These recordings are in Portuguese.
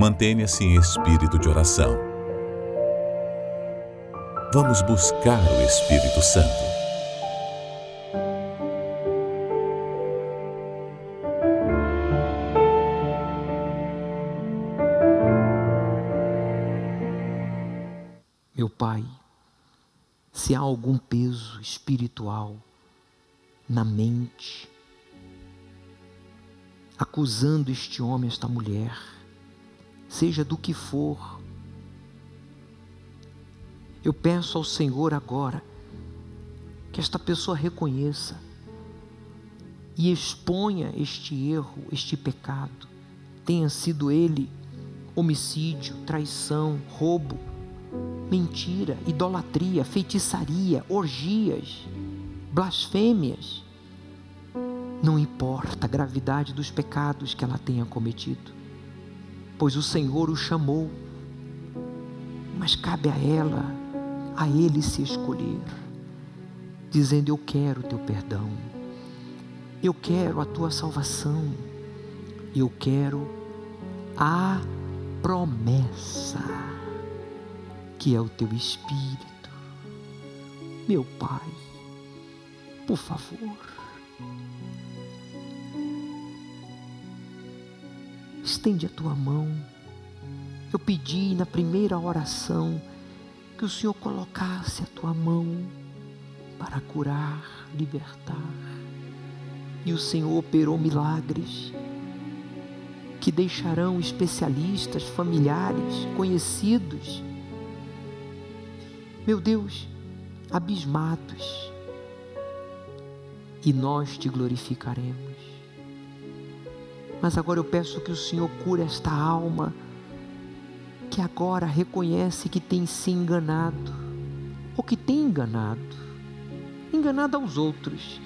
Mantenha-se em espírito de oração. Vamos buscar o Espírito Santo. Meu Pai, se há algum peso espiritual na mente, acusando este homem, esta mulher, seja do que for, eu peço ao Senhor agora que esta pessoa reconheça e exponha este erro, este pecado, tenha sido ele homicídio, traição, roubo, mentira, idolatria, feitiçaria, orgias, blasfêmias. Não importa a gravidade dos pecados que ela tenha cometido, pois o Senhor o chamou, mas cabe a ela, a ele se escolher, dizendo: eu quero o teu perdão, eu quero a tua salvação, eu quero a promessa, que é o teu Espírito. Meu Pai, por favor, estende a tua mão. Eu pedi na primeira oração que o Senhor colocasse a tua mão para curar, libertar, e o Senhor operou milagres que deixarão especialistas, familiares, conhecidos, meu Deus, abismados, e nós te glorificaremos. Mas agora eu peço que o Senhor cure esta alma que agora reconhece que tem se enganado, ou que tem enganado aos outros,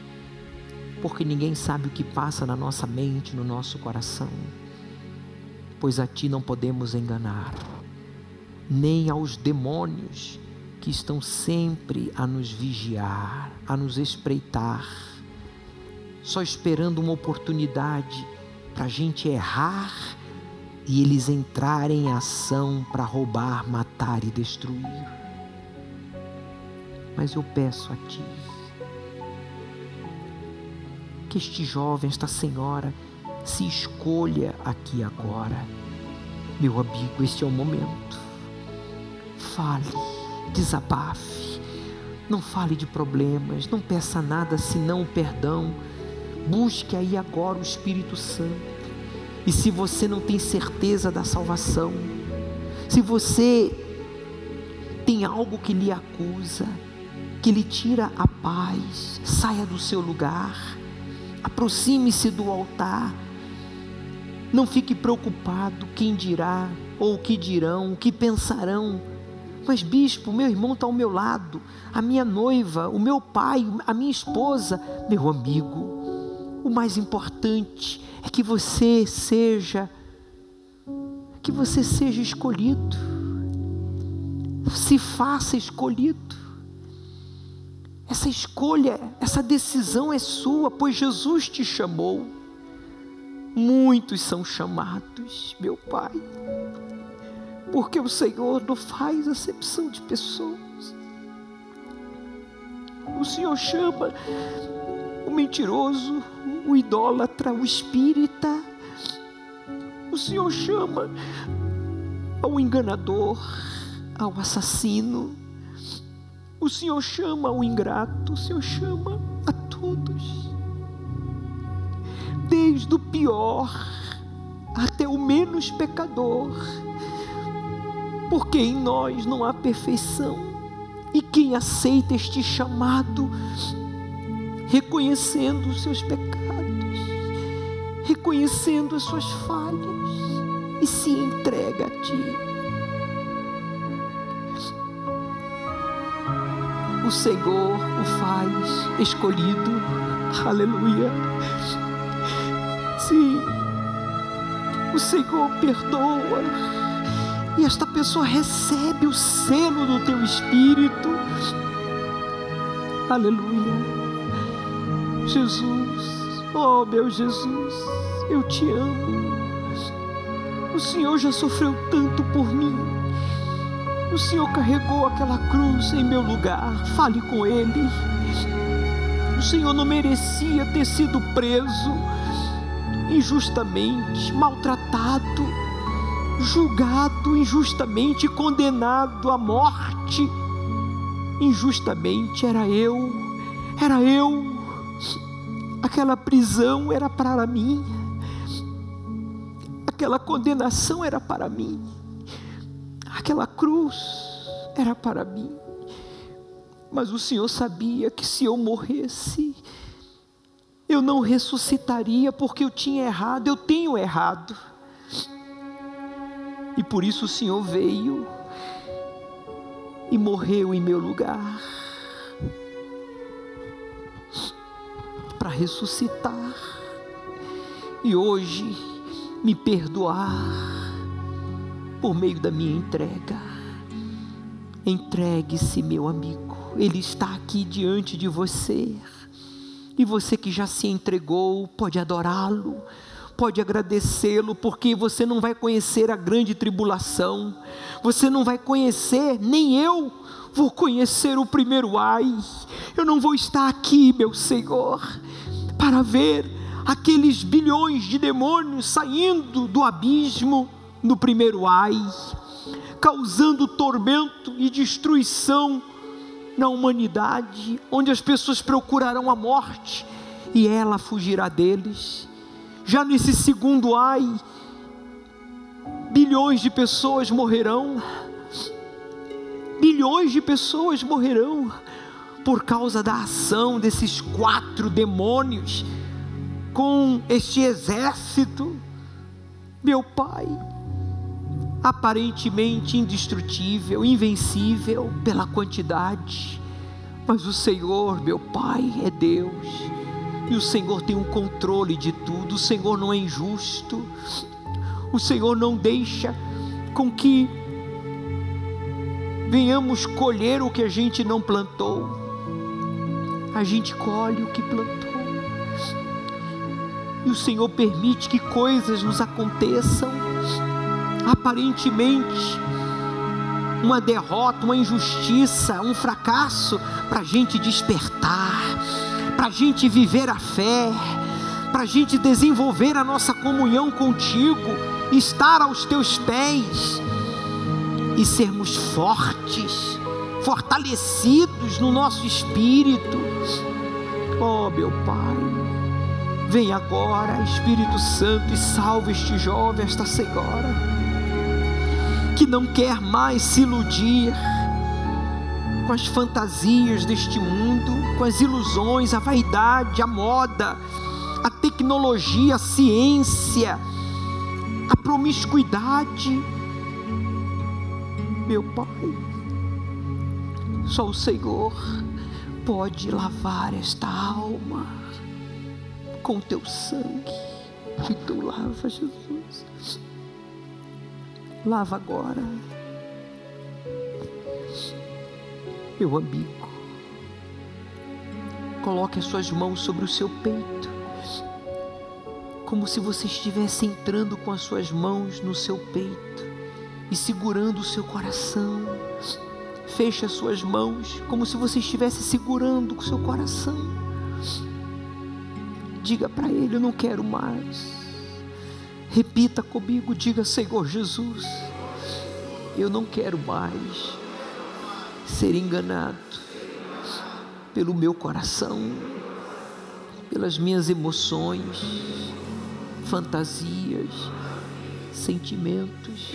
porque ninguém sabe o que passa na nossa mente, no nosso coração, pois a ti não podemos enganar, nem aos demônios que estão sempre a nos vigiar, a nos espreitar, só esperando uma oportunidade para a gente errar e eles entrarem em ação para roubar, matar e destruir. Mas eu peço a ti que este jovem, esta senhora, se escolha aqui agora. Meu amigo, este é o momento. Fale, desabafe, não fale de problemas, não peça nada senão o perdão. Busque aí agora o Espírito Santo. E se você não tem certeza da salvação, se você tem algo que lhe acusa, que lhe tira a paz, saia do seu lugar, aproxime-se do altar. Não fique preocupado quem dirá, ou o que dirão, o que pensarão. Mas bispo, meu irmão está ao meu lado, a minha noiva, o meu pai, a minha esposa. Meu amigo, o mais importante é que você seja escolhido, se faça escolhido. Essa escolha, essa decisão é sua, pois Jesus te chamou. Muitos são chamados, meu Pai, porque o Senhor não faz acepção de pessoas. O Senhor chama o mentiroso, o idólatra, o espírita. O Senhor chama ao enganador, ao assassino. O Senhor chama ao ingrato. O Senhor chama a todos, desde o pior até o menos pecador, porque em nós não há perfeição. E quem aceita este chamado, reconhecendo os seus pecados, reconhecendo as suas falhas, e se entrega a ti, o Senhor o faz escolhido. Aleluia. Sim, o Senhor perdoa, e esta pessoa recebe o selo do teu Espírito. Aleluia. Jesus, oh meu Jesus, eu te amo. O Senhor já sofreu tanto por mim. O Senhor carregou aquela cruz em meu lugar. Fale com Ele. O Senhor não merecia ter sido preso injustamente, maltratado, julgado injustamente, condenado à morte injustamente. Era eu. Aquela prisão era para mim. Aquela condenação era para mim. Aquela cruz era para mim. Mas o Senhor sabia que se eu morresse, eu não ressuscitaria, porque eu tinha errado, eu tenho errado. E por isso o Senhor veio e morreu em meu lugar, para ressuscitar e hoje me perdoar por meio da minha entrega. Entregue-se, meu amigo. Ele está aqui diante de você, e você que já se entregou pode adorá-lo, pode agradecê-lo, porque você não vai conhecer a grande tribulação, você não vai conhecer, nem eu vou conhecer o primeiro ai. Eu não vou estar aqui, meu Senhor, para ver aqueles bilhões de demônios saindo do abismo no primeiro ai, causando tormento e destruição na humanidade, onde as pessoas procurarão a morte e ela fugirá deles. Já nesse segundo ai, bilhões de pessoas morrerão por causa da ação desses 4 demônios, com este exército, meu Pai, aparentemente indestrutível, invencível pela quantidade. Mas o Senhor, meu Pai, é Deus, e o Senhor tem um controle de tudo. O Senhor não é injusto, o Senhor não deixa com que venhamos colher o que a gente não plantou. A gente colhe o que plantou, e o Senhor permite que coisas nos aconteçam, aparentemente uma derrota, uma injustiça, um fracasso, para a gente despertar, para a gente viver a fé, para a gente desenvolver a nossa comunhão contigo, estar aos teus pés e sermos fortes, fortalecidos no nosso espírito. Oh, meu Pai, vem agora, Espírito Santo, e salva este jovem, esta senhora, que não quer mais se iludir com as fantasias deste mundo, com as ilusões, a vaidade, a moda, a tecnologia, a ciência, a promiscuidade. Meu Pai, só o Senhor pode lavar esta alma com teu sangue, que tu lava, Jesus. Lava agora, meu amigo. Coloque as suas mãos sobre o seu peito, como se você estivesse entrando com as suas mãos no seu peito e segurando o seu coração. Feche as suas mãos, como se você estivesse segurando o seu coração. Diga para Ele: eu não quero mais. Repita comigo, diga: Senhor Jesus, eu não quero mais ser enganado pelo meu coração, pelas minhas emoções, fantasias, sentimentos,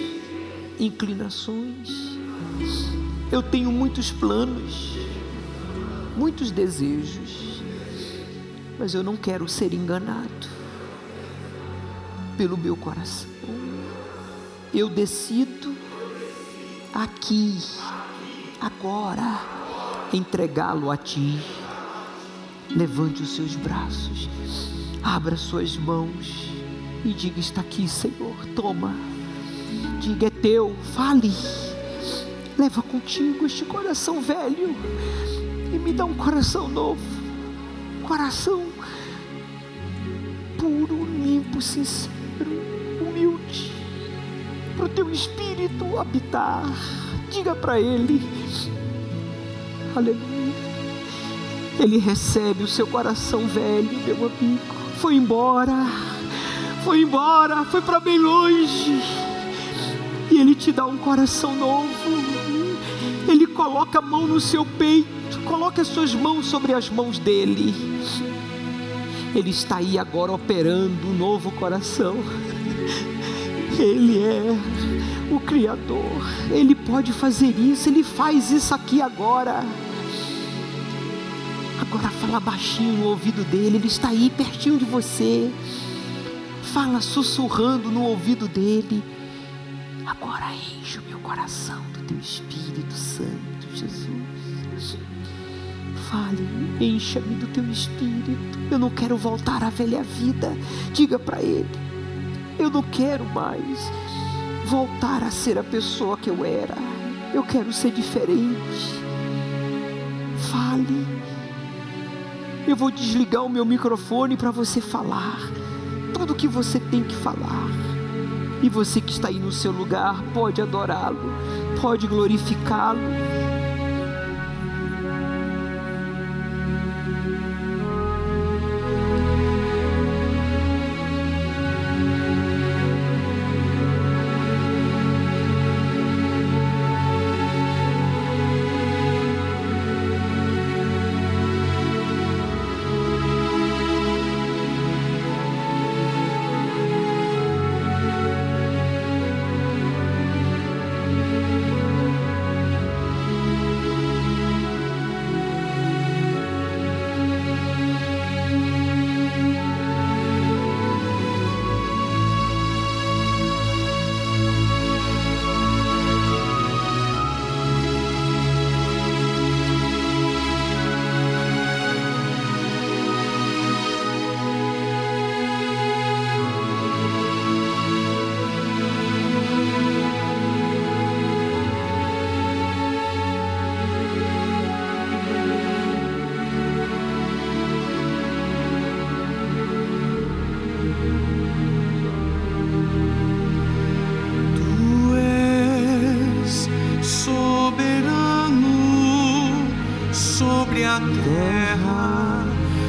inclinações. Eu tenho muitos planos, muitos desejos, mas eu não quero ser enganado pelo meu coração. Eu decido aqui, agora, entregá-lo a ti. Levante os seus braços, abra suas mãos e diga: está aqui, Senhor, toma. Diga: é teu. Fale: leva contigo este coração velho e me dá um coração novo, um coração puro, limpo, sincero, humilde, para o teu espírito habitar. Diga para ele, aleluia. Ele recebe o seu coração velho, meu amigo. Foi embora, foi para bem longe. E ele te dá um coração novo. Ele coloca a mão no seu peito, coloca as suas mãos sobre as mãos dele. Ele está aí agora operando um novo coração. Ele é o Criador. Ele pode fazer isso. Ele faz isso aqui agora. Agora fala baixinho no ouvido dele. Ele está aí pertinho de você. Fala sussurrando no ouvido dele. Agora enche o meu coração do teu Espírito Santo, Jesus. Fale, encha-me do teu Espírito. Eu não quero voltar à velha vida. Diga para ele. Eu não quero mais voltar a ser a pessoa que eu era. Eu quero ser diferente. Fale. Eu vou desligar o meu microfone para você falar tudo o que você tem que falar. E você que está aí no seu lugar pode adorá-lo, pode glorificá-lo.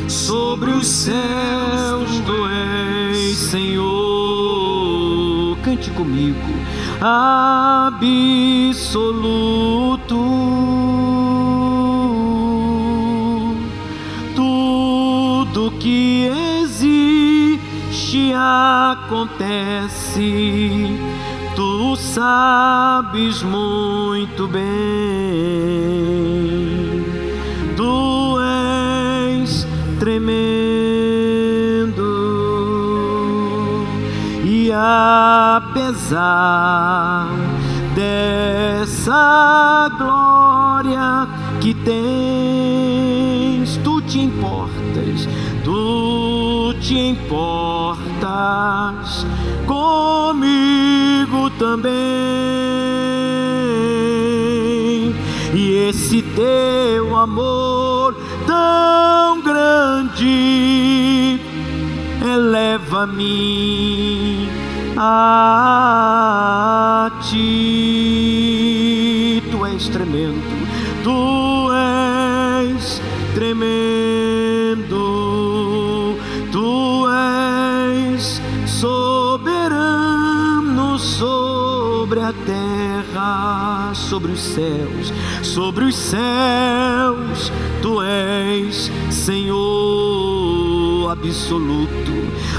Sobre os céus, tu és Senhor absoluto,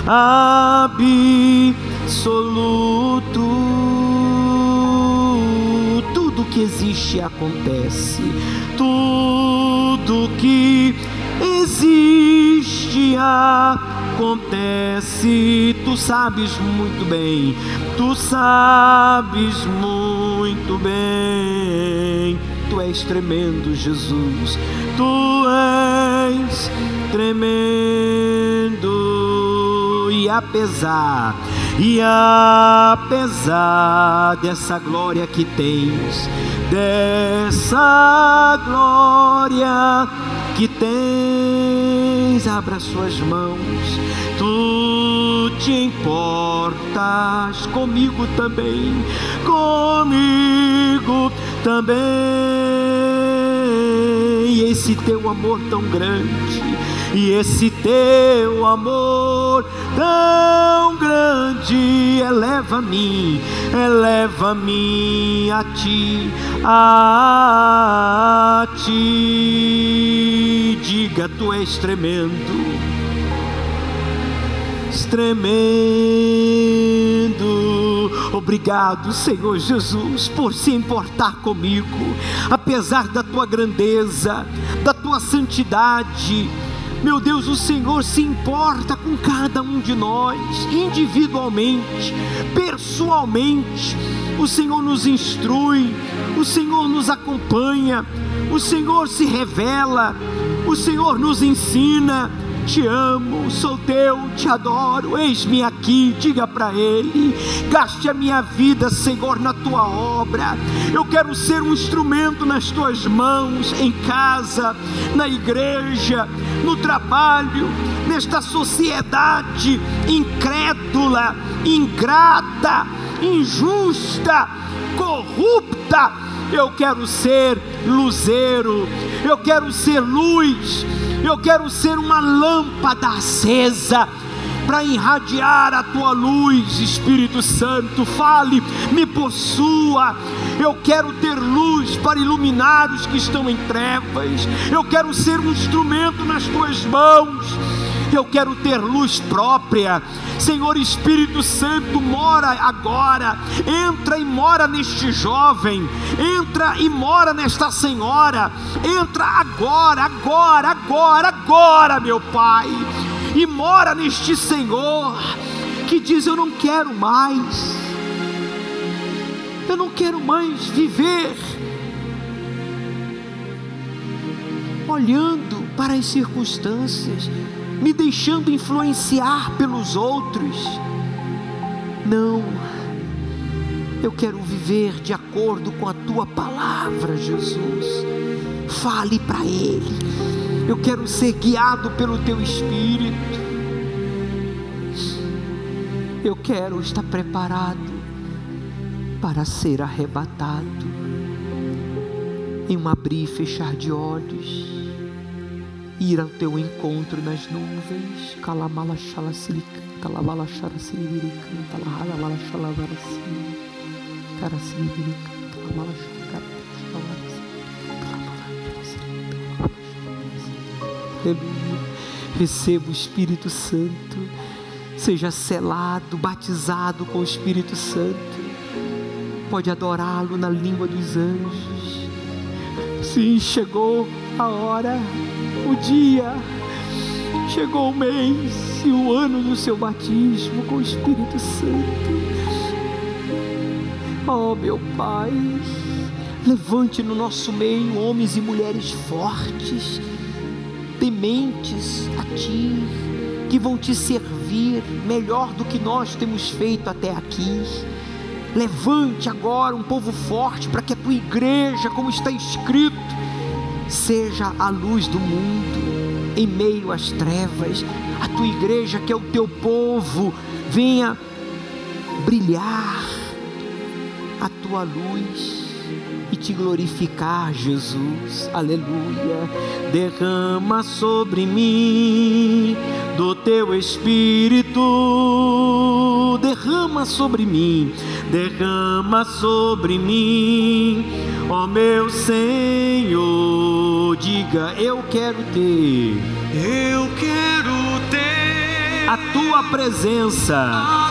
absoluto. Tudo que existe acontece, tudo que existe acontece. Tu sabes muito bem, tu sabes muito bem. Tu és tremendo, Jesus. Tu és tremendo. E apesar dessa glória que tens, abra suas mãos. Tu te importas comigo também, comigo também. E esse teu amor tão grande, e esse teu amor tão grande, eleva-me a ti. Diga, tu és tremendo, tremendo. Obrigado, Senhor Jesus, por se importar comigo, apesar da tua grandeza, da tua santidade. Meu Deus, o Senhor se importa com cada um de nós, individualmente, pessoalmente. O Senhor nos instrui, o Senhor nos acompanha, o Senhor se revela, o Senhor nos ensina. Te amo, sou teu, te adoro, eis-me aqui, diga para Ele. Gaste a minha vida, Senhor, na tua obra. Eu quero ser um instrumento nas tuas mãos, em casa, na igreja, no trabalho, nesta sociedade incrédula, ingrata, injusta, corrupta. Eu quero ser luzeiro, eu quero ser luz, eu quero ser uma lâmpada acesa para irradiar a tua luz. Espírito Santo, fale, me possua. Eu quero ter luz para iluminar os que estão em trevas. Eu quero ser um instrumento nas tuas mãos. Eu quero ter luz própria. Senhor Espírito Santo, mora agora, entra e mora neste jovem, entra e mora nesta senhora, entra agora, meu Pai, e mora neste Senhor, que diz: eu não quero mais viver olhando para as circunstâncias, me deixando influenciar pelos outros. Não, eu quero viver de acordo com a tua palavra, Jesus. Fale para ele. Eu quero ser guiado pelo teu Espírito. Eu quero estar preparado para ser arrebatado em um abrir e fechar de olhos. Ir ao teu encontro nas nuvens. Receba o Espírito Santo. Seja selado, batizado com o Espírito Santo. Pode adorá-lo na língua dos anjos. Sim, chegou a hora, o dia, chegou o mês e o ano do seu batismo com o Espírito Santo. Oh, meu Pai, levante no nosso meio homens e mulheres fortes, tementes a Ti, que vão Te servir melhor do que nós temos feito até aqui. Levante agora um povo forte para que a Tua igreja, como está escrito, seja a luz do mundo em meio às trevas. A tua igreja, que é o teu povo, venha brilhar a tua luz e te glorificar, Jesus. Aleluia. Derrama sobre mim do teu Espírito, derrama sobre mim, derrama sobre mim, ó meu Senhor. Diga: eu quero ter a tua presença,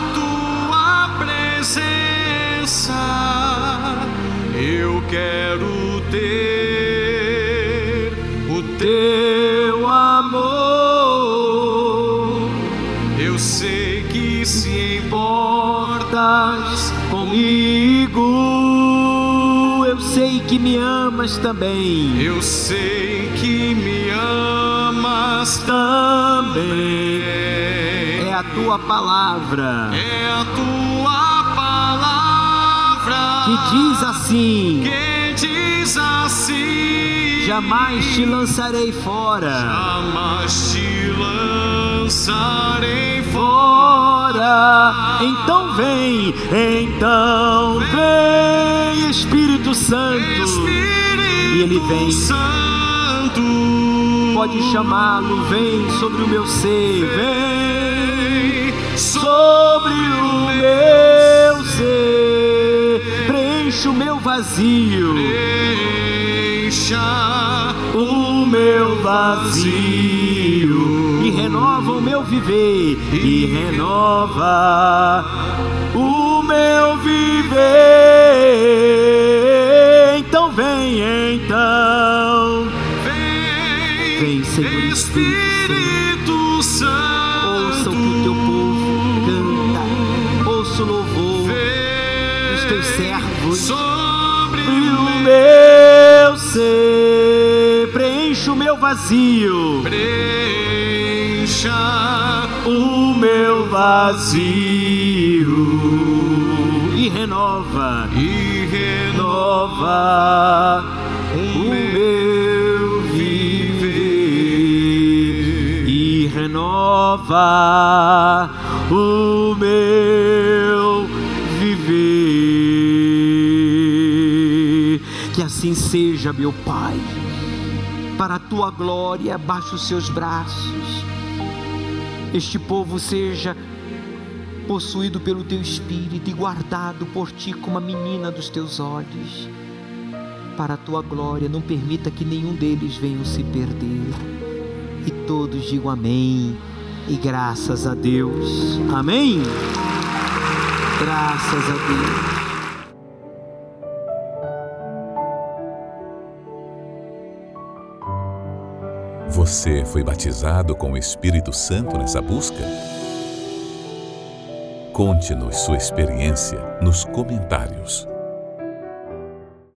eu quero ter o teu amor. Eu sei que se importas comigo, eu sei que me amas também, eu sei que me amas também. É a tua palavra, é a tua palavra que diz assim, jamais te lançarei fora, jamais te lançarei fora. Então vem Espírito Santo, e Ele vem. Pode chamá-lo, vem sobre o meu ser, vem sobre o meu ser, preenche o meu vazio, preencha o meu vazio, e renova o meu viver, e renova o meu viver. Então vem, Senhor Espírito Santo, ouça o que teu povo canta, ouça o louvor dos teus servos, sobre o meu ser, preenche o meu vazio, preencha o meu vazio, e renova o meu viver, e renova o meu viver. Que assim seja, meu Pai, para a tua glória. Baixe os seus braços, este povo seja possuído pelo teu Espírito e guardado por ti como a menina dos teus olhos, para a tua glória. Não permita que nenhum deles venha se perder, e todos digam amém e graças a Deus. Amém, graças a Deus. Você foi batizado com o Espírito Santo nessa busca? Conte-nos sua experiência nos comentários.